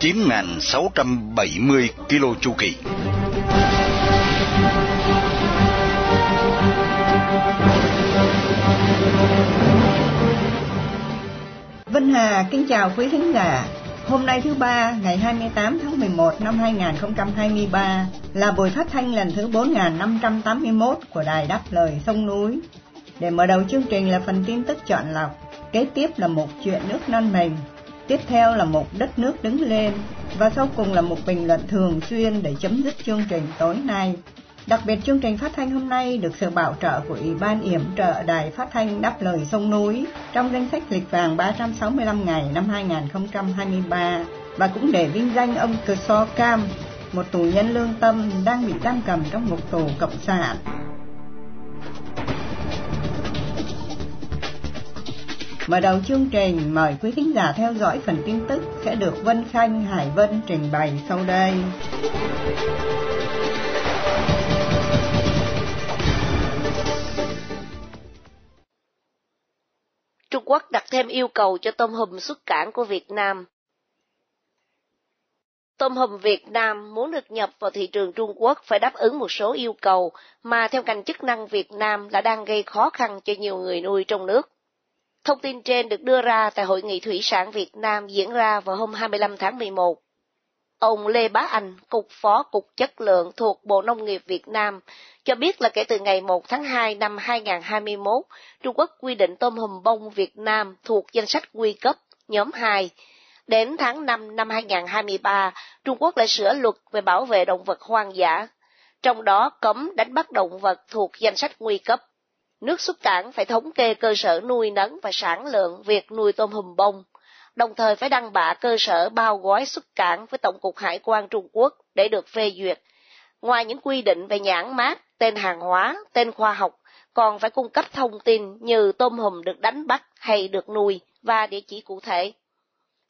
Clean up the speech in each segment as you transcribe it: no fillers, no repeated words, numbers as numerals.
9.670 km chu kỳ. Vân Hà kính chào quý thính giả. Hôm nay thứ ba, ngày 28 tháng 11 năm 2023 là buổi phát thanh lần thứ 4581 của Đài Đáp Lời Sông Núi. Để mở đầu chương trình là phần tin tức chọn lọc, kế tiếp là một chuyện nước non mình, tiếp theo là một đất nước đứng lên và sau cùng là một bình luận thường xuyên để chấm dứt chương trình tối nay. Đặc biệt chương trình phát thanh hôm nay được sự bảo trợ của Ủy ban yểm trợ Đài Phát thanh Đáp Lời Sông Núi trong danh sách lịch vàng 365 ngày năm 2023 và cũng để vinh danh ông Cờ So Cam, một tù nhân lương tâm đang bị giam cầm trong ngục tù cộng sản. Mở đầu chương trình mời quý khán giả theo dõi phần tin tức sẽ được Vân Khanh Hải Vân trình bày sau đây. Trung Quốc đặt thêm yêu cầu cho tôm hùm xuất cảng của Việt Nam. Tôm hùm Việt Nam muốn được nhập vào thị trường Trung Quốc phải đáp ứng một số yêu cầu mà theo ngành chức năng Việt Nam là đang gây khó khăn cho nhiều người nuôi trong nước. Thông tin trên được đưa ra tại Hội nghị Thủy sản Việt Nam diễn ra vào hôm 25 tháng 11. Ông Lê Bá Anh, Cục Phó Cục Chất lượng thuộc Bộ Nông nghiệp Việt Nam, cho biết là kể từ ngày 1 tháng 2 năm 2021, Trung Quốc quy định tôm hùm bông Việt Nam thuộc danh sách nguy cấp nhóm 2. Đến tháng 5 năm 2023, Trung Quốc lại sửa luật về bảo vệ động vật hoang dã, trong đó cấm đánh bắt động vật thuộc danh sách nguy cấp. Nước xuất cảng phải thống kê cơ sở nuôi nấng và sản lượng việc nuôi tôm hùm bông, đồng thời phải đăng bạ cơ sở bao gói xuất cảng với Tổng cục Hải quan Trung Quốc để được phê duyệt. Ngoài những quy định về nhãn mác, tên hàng hóa, tên khoa học, còn phải cung cấp thông tin như tôm hùm được đánh bắt hay được nuôi và địa chỉ cụ thể.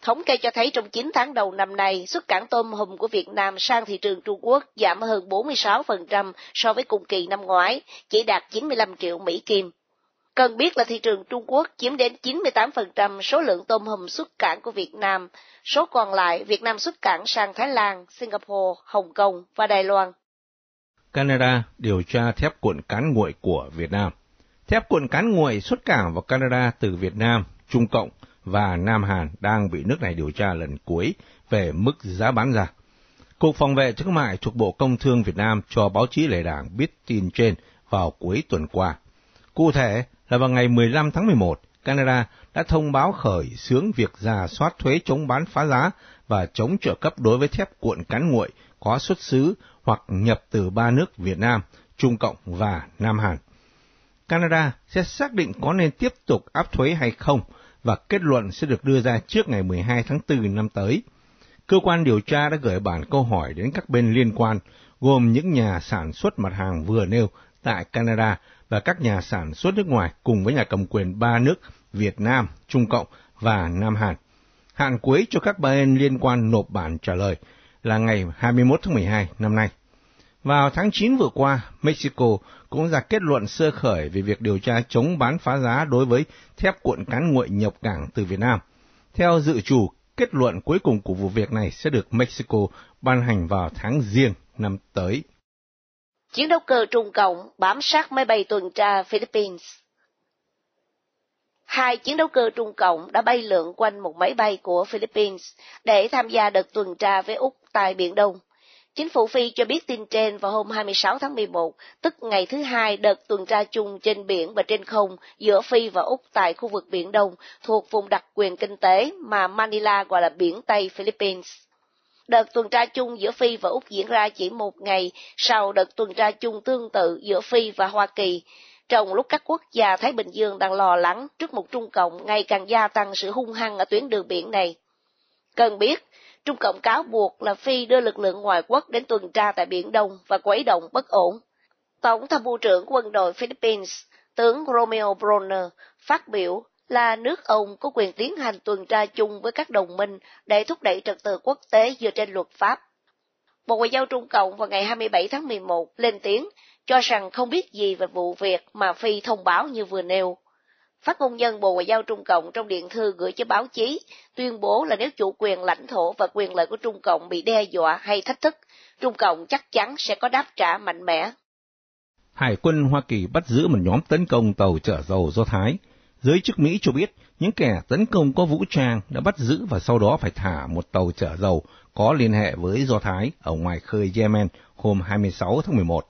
Thống kê cho thấy trong 9 tháng đầu năm nay, xuất cảng tôm hùm của Việt Nam sang thị trường Trung Quốc giảm hơn 46% so với cùng kỳ năm ngoái, chỉ đạt 95 triệu Mỹ Kim. Cần biết là thị trường Trung Quốc chiếm đến 98% số lượng tôm hùm xuất cảng của Việt Nam, số còn lại Việt Nam xuất cảng sang Thái Lan, Singapore, Hồng Kông và Đài Loan. Canada điều tra thép cuộn cán nguội của Việt Nam. Thép cuộn cán nguội xuất cảng vào Canada từ Việt Nam, Trung Cộng và Nam Hàn đang bị nước này điều tra lần cuối về mức giá bán ra. Cục Phòng vệ Thương mại thuộc Bộ Công Thương Việt Nam cho báo chí lề đảng biết tin trên vào cuối tuần qua. Cụ thể là vào ngày 15 tháng 11, Canada đã thông báo khởi xướng việc rà soát thuế chống bán phá giá và chống trợ cấp đối với thép cuộn cán nguội có xuất xứ hoặc nhập từ ba nước Việt Nam, Trung Cộng và Nam Hàn. Canada sẽ xác định có nên tiếp tục áp thuế hay không, và kết luận sẽ được đưa ra trước ngày 12 tháng 4 năm tới. Cơ quan điều tra đã gửi bản câu hỏi đến các bên liên quan, gồm những nhà sản xuất mặt hàng vừa nêu tại Canada và các nhà sản xuất nước ngoài cùng với nhà cầm quyền ba nước Việt Nam, Trung Cộng và Nam Hàn. Hạn cuối cho các bên liên quan nộp bản trả lời là ngày 21 tháng 12 năm nay. Vào tháng 9 vừa qua, Mexico cũng ra kết luận sơ khởi về việc điều tra chống bán phá giá đối với thép cuộn cán nguội nhập cảng từ Việt Nam. Theo dự trù, kết luận cuối cùng của vụ việc này sẽ được Mexico ban hành vào tháng Giêng năm tới. Chiến đấu cơ Trung Cộng bám sát máy bay tuần tra Philippines. Hai chiến đấu cơ Trung Cộng đã bay lượn quanh một máy bay của Philippines để tham gia đợt tuần tra với Úc tại Biển Đông. Chính phủ Phi cho biết tin trên vào hôm 26 tháng 11, tức ngày thứ Hai, đợt tuần tra chung trên biển và trên không giữa Phi và Úc tại khu vực Biển Đông thuộc vùng đặc quyền kinh tế mà Manila gọi là Biển Tây Philippines. Đợt tuần tra chung giữa Phi và Úc diễn ra chỉ một ngày sau đợt tuần tra chung tương tự giữa Phi và Hoa Kỳ, trong lúc các quốc gia Thái Bình Dương đang lo lắng trước một Trung Cộng ngày càng gia tăng sự hung hăng ở tuyến đường biển này. Cần biết, Trung Cộng cáo buộc là Phi đưa lực lượng ngoại quốc đến tuần tra tại Biển Đông và khuấy động bất ổn. Tổng tham mưu trưởng quân đội Philippines, tướng Romeo Broner, phát biểu là nước ông có quyền tiến hành tuần tra chung với các đồng minh để thúc đẩy trật tự quốc tế dựa trên luật pháp. Bộ Ngoại giao Trung Cộng vào ngày 27 tháng 11 lên tiếng, cho rằng không biết gì về vụ việc mà Phi thông báo như vừa nêu. Phát ngôn nhân Bộ Ngoại giao Trung Cộng trong điện thư gửi cho báo chí tuyên bố là nếu chủ quyền lãnh thổ và quyền lợi của Trung Cộng bị đe dọa hay thách thức, Trung Cộng chắc chắn sẽ có đáp trả mạnh mẽ. Hải quân Hoa Kỳ bắt giữ một nhóm tấn công tàu chở dầu Do Thái. Giới chức Mỹ cho biết những kẻ tấn công có vũ trang đã bắt giữ và sau đó phải thả một tàu chở dầu có liên hệ với Do Thái ở ngoài khơi Yemen hôm 26 tháng 11.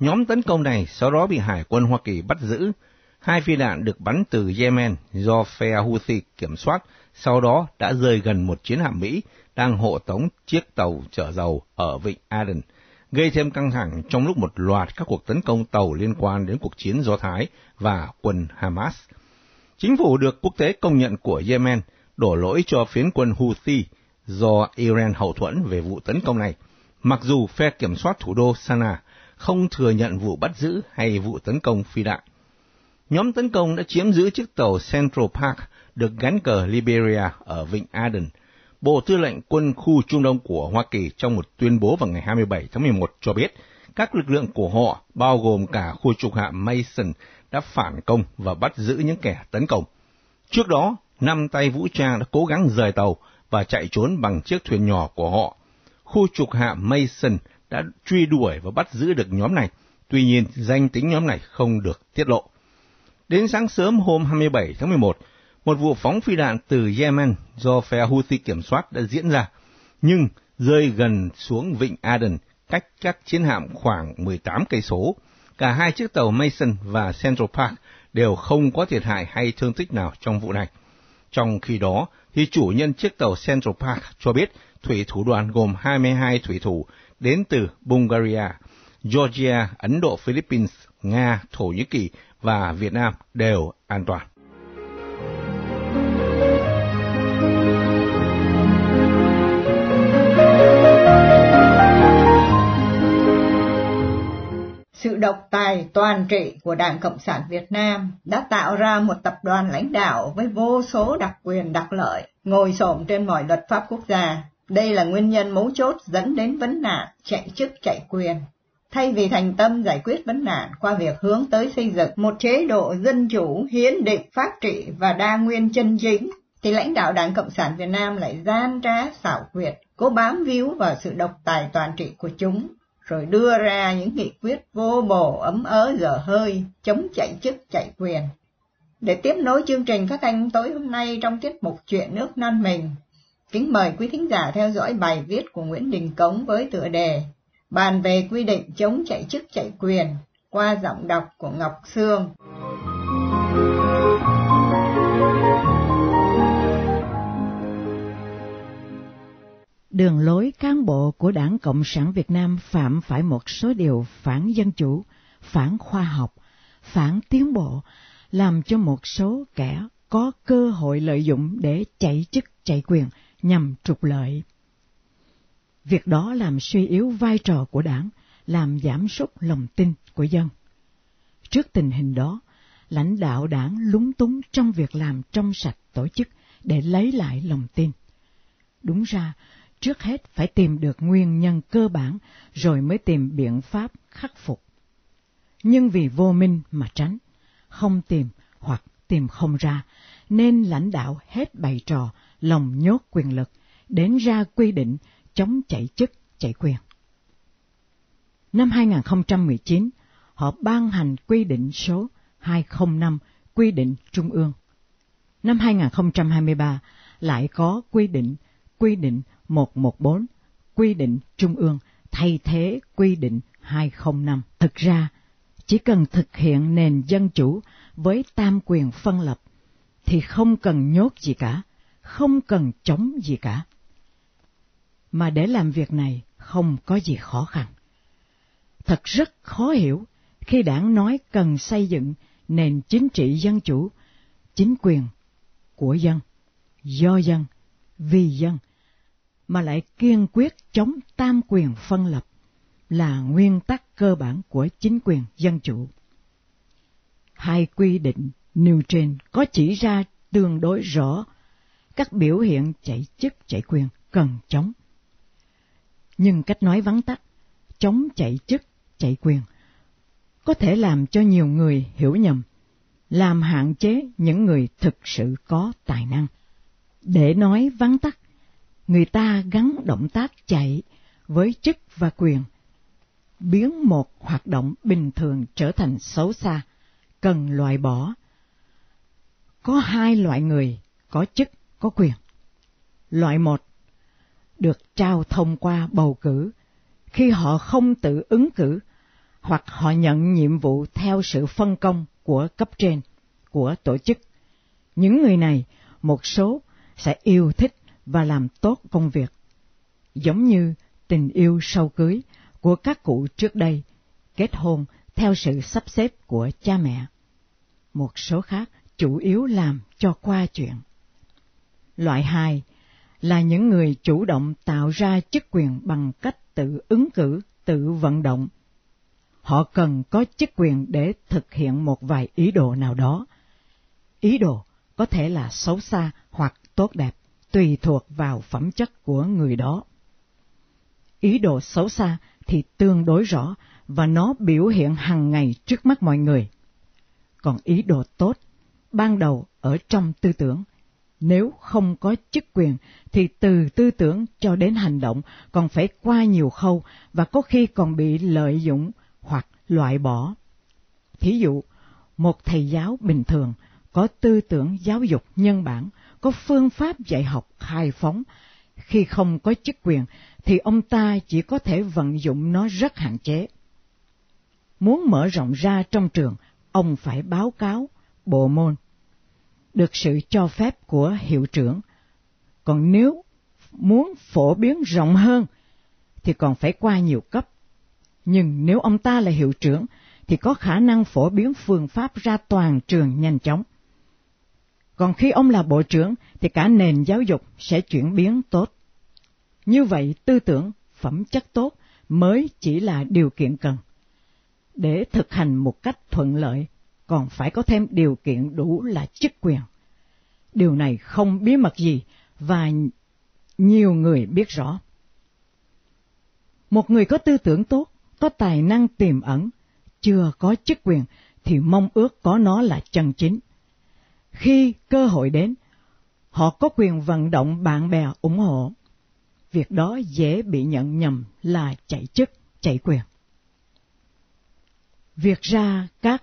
Nhóm tấn công này sau đó bị Hải quân Hoa Kỳ bắt giữ. Hai phi đạn được bắn từ Yemen do phe Houthi kiểm soát, sau đó đã rơi gần một chiến hạm Mỹ đang hộ tống chiếc tàu chở dầu ở Vịnh Aden, gây thêm căng thẳng trong lúc một loạt các cuộc tấn công tàu liên quan đến cuộc chiến Do Thái và quân Hamas. Chính phủ được quốc tế công nhận của Yemen đổ lỗi cho phiến quân Houthi do Iran hậu thuẫn về vụ tấn công này, mặc dù phe kiểm soát thủ đô Sanaa không thừa nhận vụ bắt giữ hay vụ tấn công phi đạn. Nhóm tấn công đã chiếm giữ chiếc tàu Central Park được gắn cờ Liberia ở Vịnh Aden. Bộ Tư lệnh Quân khu Trung Đông của Hoa Kỳ trong một tuyên bố vào ngày 27 tháng 11 cho biết các lực lượng của họ, bao gồm cả khu trục hạm Mason, đã phản công và bắt giữ những kẻ tấn công. Trước đó, 5 tay vũ trang đã cố gắng rời tàu và chạy trốn bằng chiếc thuyền nhỏ của họ. Khu trục hạm Mason đã truy đuổi và bắt giữ được nhóm này, tuy nhiên danh tính nhóm này không được tiết lộ. Đến sáng sớm hôm 27 tháng 11, một vụ phóng phi đạn từ Yemen do phe Houthi kiểm soát đã diễn ra, nhưng rơi gần xuống Vịnh Aden, cách các chiến hạm khoảng 18 cây số. Cả hai chiếc tàu Mason và Central Park đều không có thiệt hại hay thương tích nào trong vụ này. Trong khi đó, thì chủ nhân chiếc tàu Central Park cho biết thủy thủ đoàn gồm 22 thủy thủ đến từ Bulgaria, Georgia, Ấn Độ, Philippines, Nga, Thổ Nhĩ Kỳ và Việt Nam đều an toàn. Sự độc tài toàn trị của Đảng Cộng sản Việt Nam đã tạo ra một tập đoàn lãnh đạo với vô số đặc quyền đặc lợi, ngồi xổm trên mọi luật pháp quốc gia. Đây là nguyên nhân mấu chốt dẫn đến vấn nạn chạy chức chạy quyền. Thay vì thành tâm giải quyết vấn nạn qua việc hướng tới xây dựng một chế độ dân chủ, hiến định, pháp trị và đa nguyên chân chính, thì lãnh đạo Đảng Cộng sản Việt Nam lại gian trá xảo quyệt, cố bám víu vào sự độc tài toàn trị của chúng, rồi đưa ra những nghị quyết vô bổ, ấm ớ dở hơi, chống chạy chức chạy quyền. Để tiếp nối chương trình phát thanh tối hôm nay trong tiết mục Chuyện nước non mình, kính mời quý thính giả theo dõi bài viết của Nguyễn Đình Cống với tựa đề Bàn về quy định chống chạy chức chạy quyền qua giọng đọc của Ngọc Sương. Đường lối cán bộ của Đảng Cộng sản Việt Nam phạm phải một số điều phản dân chủ, phản khoa học, phản tiến bộ, làm cho một số kẻ có cơ hội lợi dụng để chạy chức chạy quyền nhằm trục lợi. Việc đó làm suy yếu vai trò của Đảng, làm giảm sút lòng tin của dân. Trước tình hình đó, lãnh đạo Đảng lúng túng trong việc làm trong sạch tổ chức để lấy lại lòng tin. Đúng ra, trước hết phải tìm được nguyên nhân cơ bản rồi mới tìm biện pháp khắc phục. Nhưng vì vô minh mà tránh, không tìm hoặc tìm không ra, nên lãnh đạo hết bày trò lòng nhốt quyền lực, đến ra quy định chống chạy chức, chạy quyền. Năm 2019, họ ban hành quy định số 205, quy định trung ương. Năm 2023, lại có quy định 114, quy định trung ương, thay thế quy định 205. Thực ra, chỉ cần thực hiện nền dân chủ với tam quyền phân lập, thì không cần nhốt gì cả, không cần chống gì cả. Mà để làm việc này không có gì khó khăn. Thật rất khó hiểu khi Đảng nói cần xây dựng nền chính trị dân chủ, chính quyền của dân, do dân, vì dân, mà lại kiên quyết chống tam quyền phân lập là nguyên tắc cơ bản của chính quyền dân chủ. Hai quy định nêu trên có chỉ ra tương đối rõ các biểu hiện chạy chức chạy quyền cần chống. Nhưng cách nói vắn tắt, chống chạy chức chạy quyền, có thể làm cho nhiều người hiểu nhầm, làm hạn chế những người thực sự có tài năng. Để nói vắn tắt, người ta gắn động tác chạy với chức và quyền, biến một hoạt động bình thường trở thành xấu xa, cần loại bỏ. Có hai loại người có chức, có quyền. Loại một, được trao thông qua bầu cử, khi họ không tự ứng cử, hoặc họ nhận nhiệm vụ theo sự phân công của cấp trên, của tổ chức. Những người này, một số sẽ yêu thích và làm tốt công việc, giống như tình yêu sau cưới của các cụ trước đây, kết hôn theo sự sắp xếp của cha mẹ. Một số khác chủ yếu làm cho qua chuyện. Loại hai là những người chủ động tạo ra chức quyền bằng cách tự ứng cử, tự vận động. Họ cần có chức quyền để thực hiện một vài ý đồ nào đó. Ý đồ có thể là xấu xa hoặc tốt đẹp, tùy thuộc vào phẩm chất của người đó. Ý đồ xấu xa thì tương đối rõ và nó biểu hiện hàng ngày trước mắt mọi người. Còn ý đồ tốt, ban đầu ở trong tư tưởng. Nếu không có chức quyền thì từ tư tưởng cho đến hành động còn phải qua nhiều khâu và có khi còn bị lợi dụng hoặc loại bỏ. Thí dụ, một thầy giáo bình thường có tư tưởng giáo dục nhân bản, có phương pháp dạy học khai phóng. Khi không có chức quyền thì ông ta chỉ có thể vận dụng nó rất hạn chế. Muốn mở rộng ra trong trường, ông phải báo cáo bộ môn, được sự cho phép của hiệu trưởng. Còn nếu muốn phổ biến rộng hơn thì còn phải qua nhiều cấp. Nhưng nếu ông ta là hiệu trưởng thì có khả năng phổ biến phương pháp ra toàn trường nhanh chóng. Còn khi ông là bộ trưởng thì cả nền giáo dục sẽ chuyển biến tốt. Như vậy tư tưởng, phẩm chất tốt mới chỉ là điều kiện cần. Để thực hành một cách thuận lợi còn phải có thêm điều kiện đủ là chức quyền. Điều này không bí mật gì và nhiều người biết rõ. Một người có tư tưởng tốt, có tài năng tiềm ẩn, chưa có chức quyền thì mong ước có nó là chân chính. Khi cơ hội đến, họ có quyền vận động bạn bè ủng hộ. Việc đó dễ bị nhận nhầm là chạy chức, chạy quyền. Việc ra các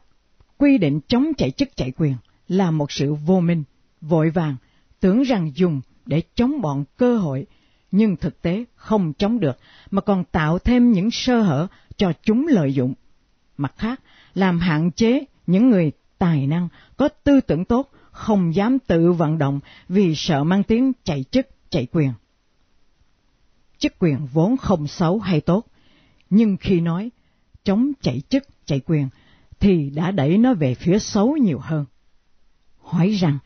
quy định chống chạy chức chạy quyền là một sự vô minh, vội vàng, tưởng rằng dùng để chống bọn cơ hội, nhưng thực tế không chống được mà còn tạo thêm những sơ hở cho chúng lợi dụng. Mặt khác, làm hạn chế những người tài năng, có tư tưởng tốt, không dám tự vận động vì sợ mang tiếng chạy chức, chạy quyền. Chức quyền vốn không xấu hay tốt, nhưng khi nói chống chạy chức, chạy quyền thì đã đẩy nó về phía xấu nhiều hơn. Hỏi rằng,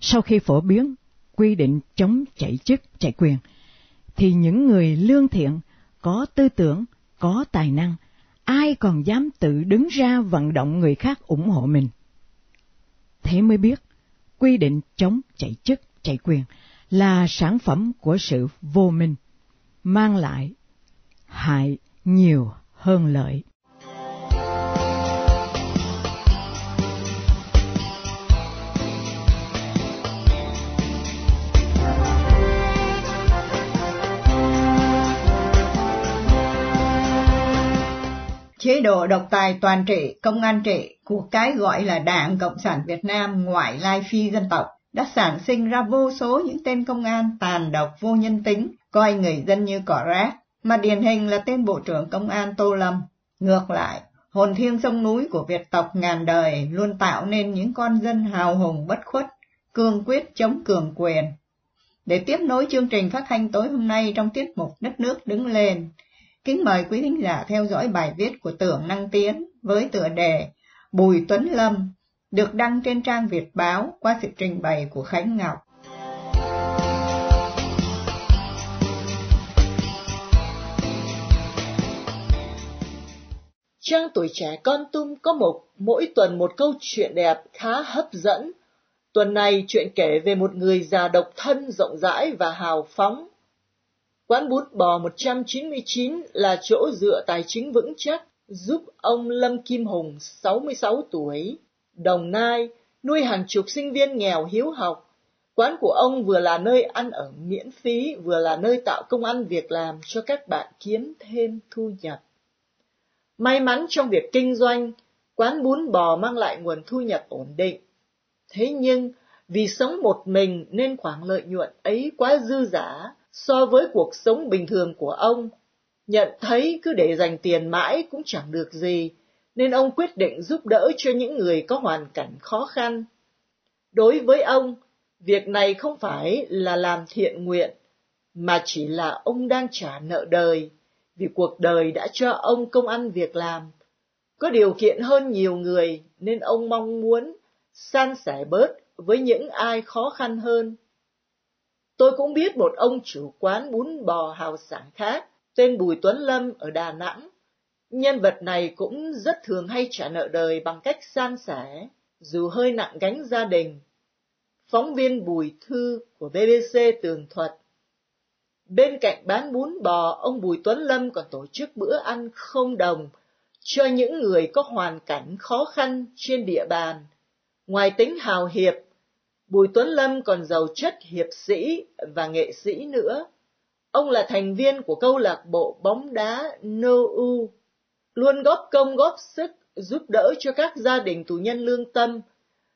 sau khi phổ biến quy định chống chạy chức, chạy quyền, thì những người lương thiện, có tư tưởng, có tài năng, ai còn dám tự đứng ra vận động người khác ủng hộ mình? Thế mới biết, quy định chống chạy chức, chạy quyền là sản phẩm của sự vô minh, mang lại hại nhiều hơn lợi. Chế độ độc tài toàn trị, công an trị của cái gọi là Đảng Cộng sản Việt Nam ngoại lai phi dân tộc đã sản sinh ra vô số những tên công an tàn độc vô nhân tính, coi người dân như cỏ rác, mà điển hình là tên Bộ trưởng Công an Tô Lâm. Ngược lại, hồn thiêng sông núi của Việt tộc ngàn đời luôn tạo nên những con dân hào hùng bất khuất, cương quyết chống cường quyền. Để tiếp nối chương trình phát thanh tối hôm nay trong tiết mục Đất nước đứng lên, kính mời quý thính giả theo dõi bài viết của Tưởng Năng Tiến với tựa đề Bùi Tuấn Lâm, được đăng trên trang Việt Báo qua sự trình bày của Khánh Ngọc. Trang Tuổi Trẻ Con Tum có mỗi tuần một câu chuyện đẹp khá hấp dẫn. Tuần này chuyện kể về một người già độc thân, rộng rãi và hào phóng. Quán bún bò 199 là chỗ dựa tài chính vững chắc, giúp ông Lâm Kim Hùng, 66 tuổi, Đồng Nai, nuôi hàng chục sinh viên nghèo hiếu học. Quán của ông vừa là nơi ăn ở miễn phí, vừa là nơi tạo công ăn việc làm cho các bạn kiếm thêm thu nhập. May mắn trong việc kinh doanh, quán bún bò mang lại nguồn thu nhập ổn định. Thế nhưng, vì sống một mình nên khoản lợi nhuận ấy quá dư dả so với cuộc sống bình thường của ông. Nhận thấy cứ để dành tiền mãi cũng chẳng được gì, nên ông quyết định giúp đỡ cho những người có hoàn cảnh khó khăn. Đối với ông, việc này không phải là làm thiện nguyện, mà chỉ là ông đang trả nợ đời, vì cuộc đời đã cho ông công ăn việc làm. Có điều kiện hơn nhiều người, nên ông mong muốn san sẻ bớt với những ai khó khăn hơn. Tôi cũng biết một ông chủ quán bún bò hào sảng khác, tên Bùi Tuấn Lâm ở Đà Nẵng. Nhân vật này cũng rất thường hay trả nợ đời bằng cách san sẻ, dù hơi nặng gánh gia đình. Phóng viên Bùi Thư của BBC tường thuật. Bên cạnh bán bún bò, ông Bùi Tuấn Lâm còn tổ chức bữa ăn không đồng cho những người có hoàn cảnh khó khăn trên địa bàn. Ngoài tính hào hiệp, Bùi Tuấn Lâm còn giàu chất hiệp sĩ và nghệ sĩ nữa. Ông là thành viên của câu lạc bộ bóng đá NOU, luôn góp công góp sức giúp đỡ cho các gia đình tù nhân lương tâm,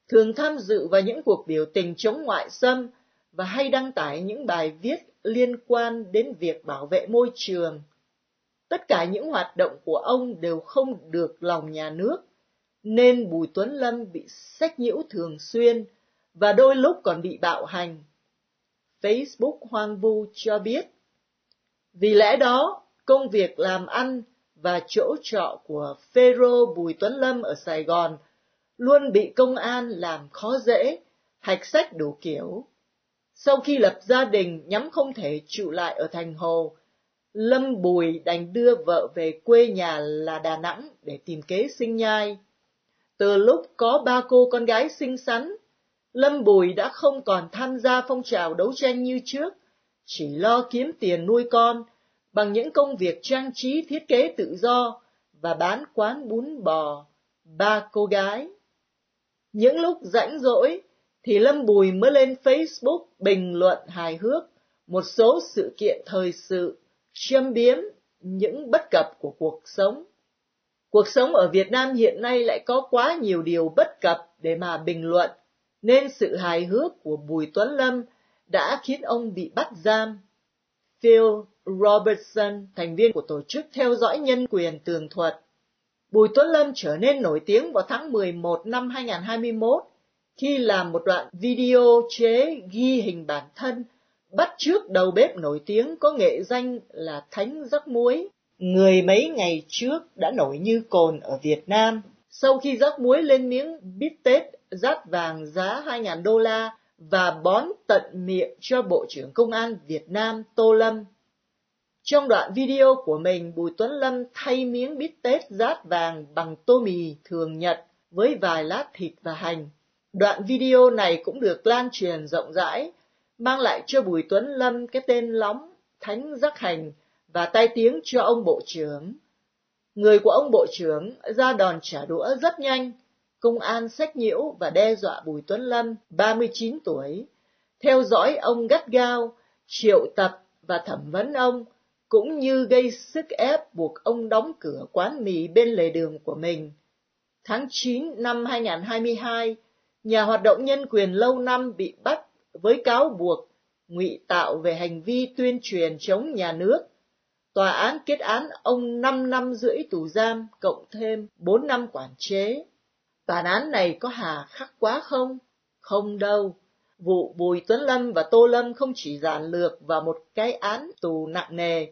thường tham dự vào những cuộc biểu tình chống ngoại xâm và hay đăng tải những bài viết liên quan đến việc bảo vệ môi trường. Tất cả những hoạt động của ông đều không được lòng nhà nước, nên Bùi Tuấn Lâm bị sách nhiễu thường xuyên và đôi lúc còn bị bạo hành. Facebook Hoàng Vu cho biết, vì lẽ đó, công việc làm ăn và chỗ trọ của Phêrô Bùi Tuấn Lâm ở Sài Gòn luôn bị công an làm khó dễ, hạch sách đủ kiểu. Sau khi lập gia đình nhắm không thể trụ lại ở thành Hồ, Lâm Bùi đành đưa vợ về quê nhà là Đà Nẵng để tìm kế sinh nhai. Từ lúc có 3 cô con gái xinh xắn, Lâm Bùi đã không còn tham gia phong trào đấu tranh như trước, chỉ lo kiếm tiền nuôi con bằng những công việc trang trí thiết kế tự do và bán quán bún bò 3 cô gái. Những lúc rảnh rỗi thì Lâm Bùi mới lên Facebook bình luận hài hước một số sự kiện thời sự, châm biếm những bất cập của cuộc sống. Cuộc sống ở Việt Nam hiện nay lại có quá nhiều điều bất cập để mà bình luận, nên sự hài hước của Bùi Tuấn Lâm đã khiến ông bị bắt giam. Phil Robertson, thành viên của tổ chức theo dõi nhân quyền tường thuật, Bùi Tuấn Lâm trở nên nổi tiếng vào tháng 11 năm 2021 khi làm một đoạn video chế ghi hình bản thân bắt chước đầu bếp nổi tiếng có nghệ danh là Thánh Rắc Muối, người mấy ngày trước đã nổi như cồn ở Việt Nam. Sau khi rắc muối lên miếng bít tết rát vàng giá $2.000 và bón tận miệng cho Bộ trưởng Công an Việt Nam Tô Lâm. Trong đoạn video của mình, Bùi Tuấn Lâm thay miếng bít tết rát vàng bằng tô mì thường nhật với vài lát thịt và hành. Đoạn video này cũng được lan truyền rộng rãi, mang lại cho Bùi Tuấn Lâm cái tên lóng Thánh Rắc Hành và tai tiếng cho ông Bộ trưởng. Người của ông Bộ trưởng ra đòn trả đũa rất nhanh, công an sách nhiễu và đe dọa Bùi Tuấn Lâm, 39 tuổi, theo dõi ông gắt gao, triệu tập và thẩm vấn ông, cũng như gây sức ép buộc ông đóng cửa quán mì bên lề đường của mình. Tháng 9 năm 2022, nhà hoạt động nhân quyền lâu năm bị bắt với cáo buộc ngụy tạo về hành vi tuyên truyền chống nhà nước. Tòa án kết án ông 5 năm rưỡi tù giam, cộng thêm 4 năm quản chế. Bản án này có hà khắc quá không? Không đâu. Vụ Bùi Tuấn Lâm và Tô Lâm không chỉ giản lược vào một cái án tù nặng nề,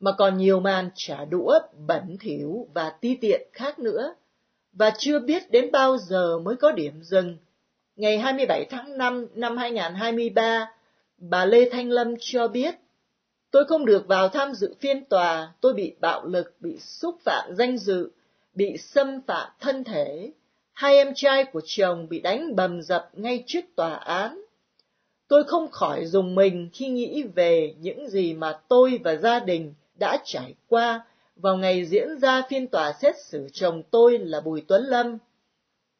mà còn nhiều màn trả đũa, bẩn thỉu và ti tiện khác nữa. Và chưa biết đến bao giờ mới có điểm dừng. Ngày 27 tháng 5 năm 2023, bà Lê Thanh Lâm cho biết, tôi không được vào tham dự phiên tòa, tôi bị bạo lực, bị xúc phạm danh dự, bị xâm phạm thân thể, hai em trai của chồng bị đánh bầm dập ngay trước tòa án. Tôi không khỏi rùng mình khi nghĩ về những gì mà tôi và gia đình đã trải qua vào ngày diễn ra phiên tòa xét xử chồng tôi là Bùi Tuấn Lâm.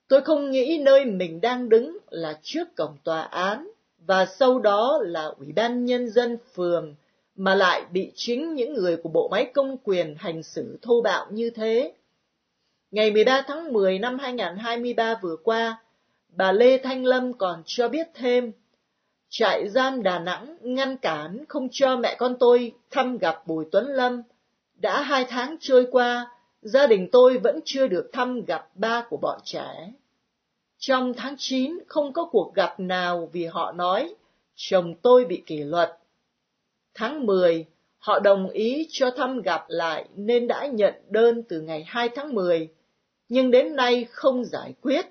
Tôi không nghĩ nơi mình đang đứng là trước cổng tòa án và sau đó là Ủy ban Nhân dân phường, mà lại bị chính những người của bộ máy công quyền hành xử thô bạo như thế. Ngày 13 tháng 10 năm 2023 vừa qua, bà Lê Thanh Lâm còn cho biết thêm, trại giam Đà Nẵng ngăn cản không cho mẹ con tôi thăm gặp Bùi Tuấn Lâm. Đã 2 tháng trôi qua, gia đình tôi vẫn chưa được thăm gặp ba của bọn trẻ. Trong tháng 9 không có cuộc gặp nào vì họ nói chồng tôi bị kỷ luật. Tháng 10, họ đồng ý cho thăm gặp lại nên đã nhận đơn từ ngày 2 tháng 10, nhưng đến nay không giải quyết.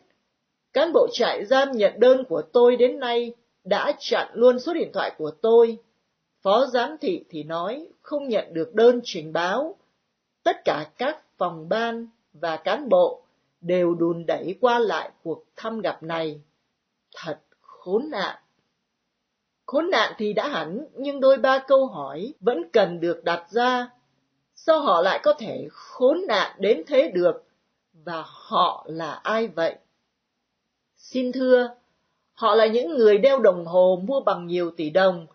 Cán bộ trại giam nhận đơn của tôi đến nay đã chặn luôn số điện thoại của tôi. Phó giám thị thì nói không nhận được đơn trình báo. Tất cả các phòng ban và cán bộ đều đùn đẩy qua lại cuộc thăm gặp này. Thật khốn nạn! Khốn nạn thì đã hẳn, nhưng đôi ba câu hỏi vẫn cần được đặt ra. Sao họ lại có thể khốn nạn đến thế được? Và họ là ai vậy? Xin thưa, họ là những người đeo đồng hồ mua bằng nhiều tỷ đồng,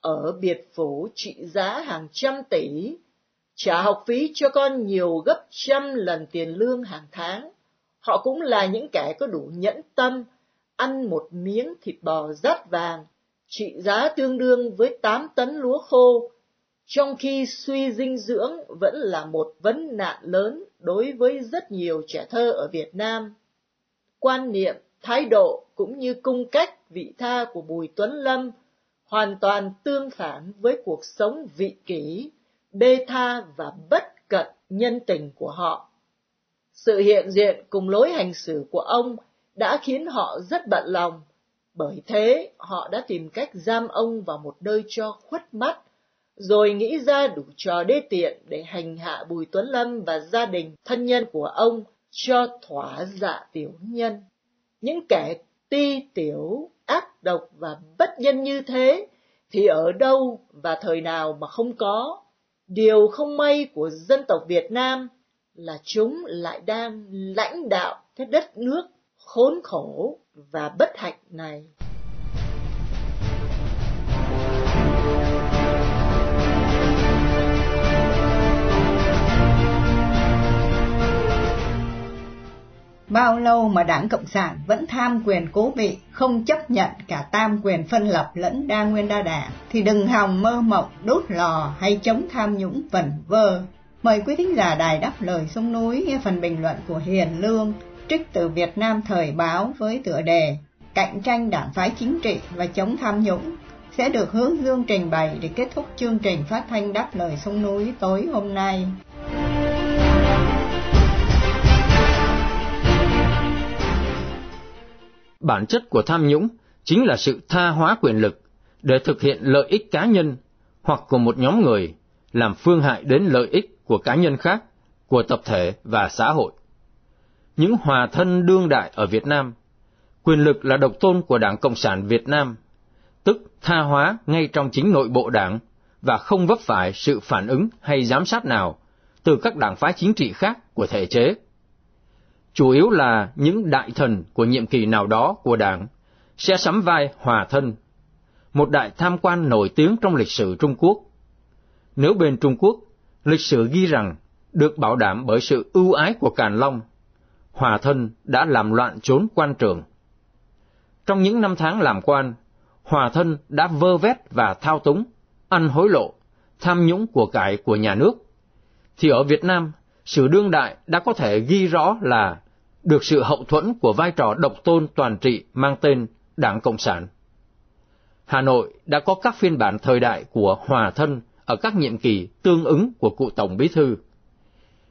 ở biệt phủ trị giá hàng trăm tỷ, trả học phí cho con nhiều gấp trăm lần tiền lương hàng tháng. Họ cũng là những kẻ có đủ nhẫn tâm, ăn một miếng thịt bò rát vàng, trị giá tương đương với 8 tấn lúa khô, trong khi suy dinh dưỡng vẫn là một vấn nạn lớn đối với rất nhiều trẻ thơ ở Việt Nam. Quan niệm, thái độ cũng như cung cách vị tha của Bùi Tuấn Lâm hoàn toàn tương phản với cuộc sống vị kỷ, bê tha và bất cận nhân tình của họ. Sự hiện diện cùng lối hành xử của ông đã khiến họ rất bận lòng. Bởi thế, họ đã tìm cách giam ông vào một nơi cho khuất mắt, rồi nghĩ ra đủ trò đê tiện để hành hạ Bùi Tuấn Lâm và gia đình thân nhân của ông cho thỏa dạ tiểu nhân. Những kẻ ti tiểu, ác độc và bất nhân như thế thì ở đâu và thời nào mà không có. Điều không may của dân tộc Việt Nam là chúng lại đang lãnh đạo cái đất nước khốn khổ và bất hạnh này. Bao lâu mà Đảng Cộng sản vẫn tham quyền cố vị, không chấp nhận cả tam quyền phân lập lẫn đa nguyên đa đảng, thì đừng hòng mơ mộng đốt lò hay chống tham nhũng vẩn vơ. Mời quý thính giả Đài Đáp Lời Sông Núi nghe phần bình luận của Hiền Lương, trích từ Việt Nam Thời Báo với tựa đề Cạnh tranh đảng phái chính trị và chống tham nhũng, sẽ được Hướng Dương trình bày để kết thúc chương trình phát thanh Đáp Lời Sông Núi tối hôm nay. Bản chất của tham nhũng chính là sự tha hóa quyền lực để thực hiện lợi ích cá nhân hoặc của một nhóm người, làm phương hại đến lợi ích của cá nhân khác, của tập thể và xã hội. Những hòa thân đương đại ở Việt Nam, quyền lực là độc tôn của Đảng Cộng sản Việt Nam, tức tha hóa ngay trong chính nội bộ đảng và không vấp phải sự phản ứng hay giám sát nào từ các đảng phái chính trị khác của thể chế. Chủ yếu là những đại thần của nhiệm kỳ nào đó của đảng sẽ sắm vai hòa thân, một đại tham quan nổi tiếng trong lịch sử Trung Quốc. Nếu bên Trung Quốc, lịch sử ghi rằng được bảo đảm bởi sự ưu ái của Càn Long, hòa thân đã làm loạn trốn quan trường. Trong những năm tháng làm quan, hòa thân đã vơ vét và thao túng, ăn hối lộ, tham nhũng của cải của nhà nước. Thì ở Việt Nam, sử đương đại đã có thể ghi rõ là được sự hậu thuẫn của vai trò độc tôn toàn trị mang tên Đảng Cộng sản. Hà Nội đã có các phiên bản thời đại của hòa thân ở các nhiệm kỳ tương ứng của cụ Tổng Bí Thư.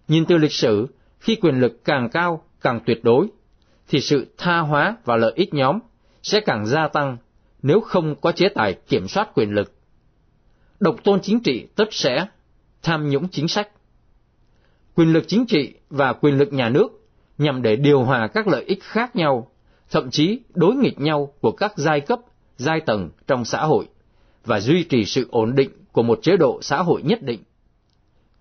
Nhìn từ lịch sử, khi quyền lực càng cao, càng tuyệt đối, thì sự tha hóa và lợi ích nhóm sẽ càng gia tăng nếu không có chế tài kiểm soát quyền lực. Độc tôn chính trị tất sẽ, tham nhũng chính sách. quyền lực chính trị và quyền lực nhà nước nhằm để điều hòa các lợi ích khác nhau, thậm chí đối nghịch nhau của các giai cấp, giai tầng trong xã hội và duy trì sự ổn định của một chế độ xã hội nhất định.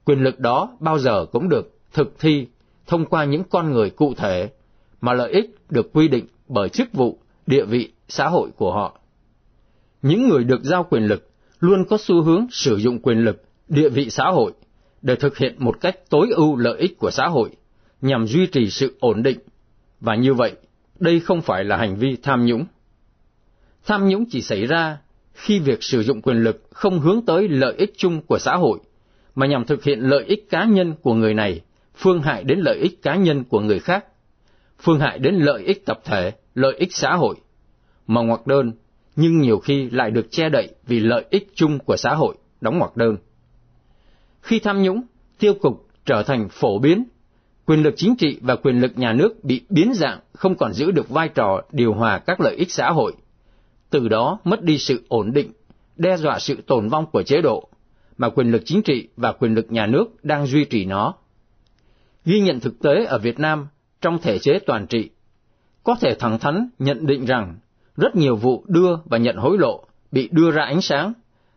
Quyền lực đó bao giờ cũng được thực thi thông qua những con người cụ thể mà lợi ích được quy định bởi chức vụ, địa vị, xã hội của họ. Những người được giao quyền lực luôn có xu hướng sử dụng quyền lực, địa vị xã hội để thực hiện một cách tối ưu lợi ích của xã hội nhằm duy trì sự ổn định, và như vậy, đây không phải là hành vi tham nhũng. Tham nhũng chỉ xảy ra khi việc sử dụng quyền lực không hướng tới lợi ích chung của xã hội, mà nhằm thực hiện lợi ích cá nhân của người này, phương hại đến lợi ích cá nhân của người khác, phương hại đến lợi ích tập thể, lợi ích xã hội, mà ngoặc đơn, nhưng nhiều khi lại được che đậy vì lợi ích chung của xã hội, đóng ngoặc đơn. Khi tham nhũng, tiêu cực trở thành phổ biến, quyền lực chính trị và quyền lực nhà nước bị biến dạng, không còn giữ được vai trò điều hòa các lợi ích xã hội. Từ đó mất đi sự ổn định, đe dọa sự tồn vong của chế độ, mà quyền lực chính trị và quyền lực nhà nước đang duy trì nó. Ghi nhận thực tế ở Việt Nam trong thể chế toàn trị, có thể thẳng thắn nhận định rằng rất nhiều vụ đưa và nhận hối lộ bị đưa ra ánh sáng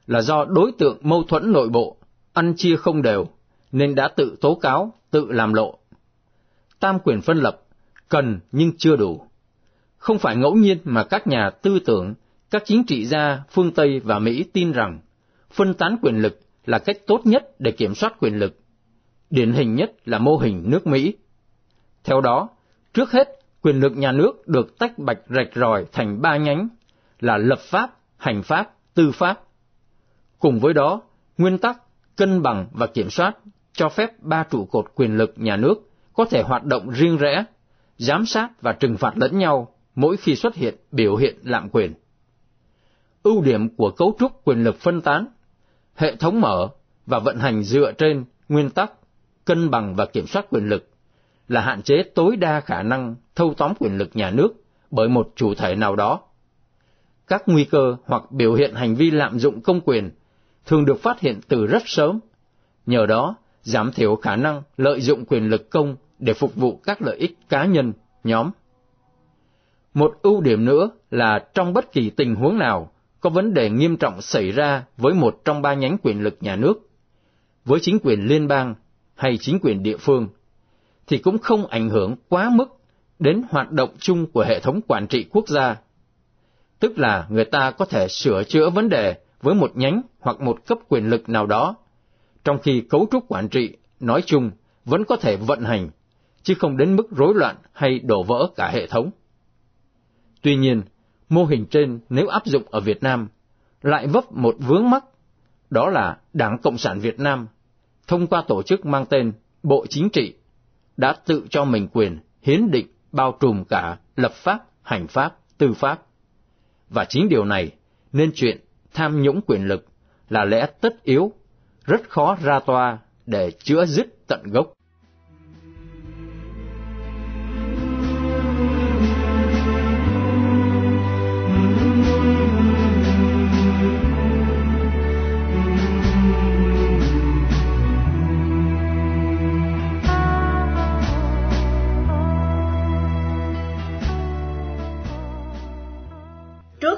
là do đối tượng mâu thuẫn nội bộ, ăn chia không đều, nên đã tự tố cáo, tự làm lộ. Tam quyền phân lập cần nhưng chưa đủ. Không phải ngẫu nhiên mà các nhà tư tưởng, các chính trị gia phương Tây và Mỹ tin rằng phân tán quyền lực là cách tốt nhất để kiểm soát quyền lực. Điển hình nhất là mô hình nước Mỹ. Theo đó, trước hết, quyền lực nhà nước được tách bạch rạch ròi thành 3 nhánh là lập pháp, hành pháp, tư pháp. Cùng với đó, nguyên tắc, cân bằng và kiểm soát cho phép 3 trụ cột quyền lực nhà nước có thể hoạt động riêng rẽ, giám sát và trừng phạt lẫn nhau mỗi khi xuất hiện biểu hiện lạm quyền. Ưu điểm của cấu trúc quyền lực phân tán, hệ thống mở và vận hành dựa trên nguyên tắc, cân bằng và kiểm soát quyền lực là hạn chế tối đa khả năng thâu tóm quyền lực nhà nước bởi một chủ thể nào đó. Các nguy cơ hoặc biểu hiện hành vi lạm dụng công quyền thường được phát hiện từ rất sớm, nhờ đó giảm thiểu khả năng lợi dụng quyền lực công để phục vụ các lợi ích cá nhân, nhóm. Một ưu điểm nữa là trong bất kỳ tình huống nào có vấn đề nghiêm trọng xảy ra với một trong 3 nhánh quyền lực nhà nước, với chính quyền liên bang hay chính quyền địa phương, thì cũng không ảnh hưởng quá mức đến hoạt động chung của hệ thống quản trị quốc gia. Tức là người ta có thể sửa chữa vấn đề với một nhánh hoặc một cấp quyền lực nào đó, trong khi cấu trúc quản trị nói chung vẫn có thể vận hành, chứ không đến mức rối loạn hay đổ vỡ cả hệ thống. Tuy nhiên, mô hình trên nếu áp dụng ở Việt Nam lại vấp một vướng mắc, đó là Đảng Cộng sản Việt Nam, thông qua tổ chức mang tên Bộ Chính trị, đã tự cho mình quyền hiến định bao trùm cả lập pháp, hành pháp, tư pháp. Và chính điều này nên chuyện tham nhũng quyền lực là lẽ tất yếu, rất khó ra toa để chữa dứt tận gốc.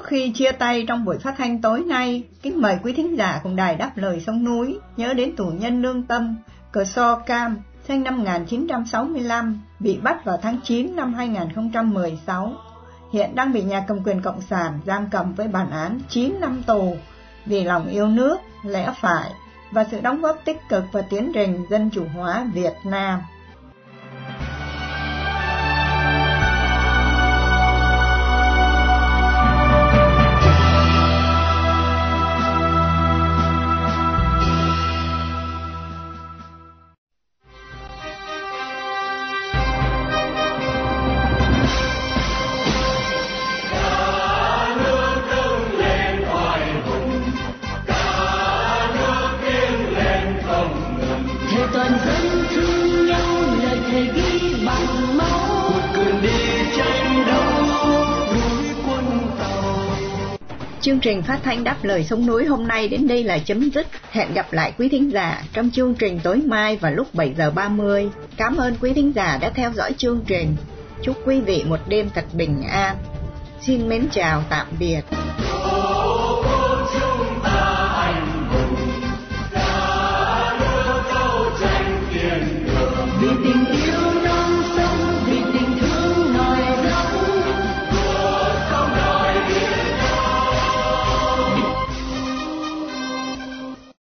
Khi chia tay trong buổi phát thanh tối nay, kính mời quý thính giả cùng Đài Đáp Lời Sông Núi nhớ đến tù nhân lương tâm Cờ So Cam, sinh năm 1965, bị bắt vào tháng 9 năm 2016. Hiện đang bị nhà cầm quyền Cộng sản giam cầm với bản án 9 năm tù vì lòng yêu nước, lẽ phải và sự đóng góp tích cực vào tiến trình dân chủ hóa Việt Nam. Chương trình phát thanh Đáp lời sông núi hôm nay đến đây là chấm dứt. Hẹn gặp lại quý thính giả trong chương trình tối mai vào lúc 7:30. Cảm ơn quý thính giả đã theo dõi chương trình. Chúc quý vị một đêm thật bình an. Xin mến chào, tạm biệt. Đi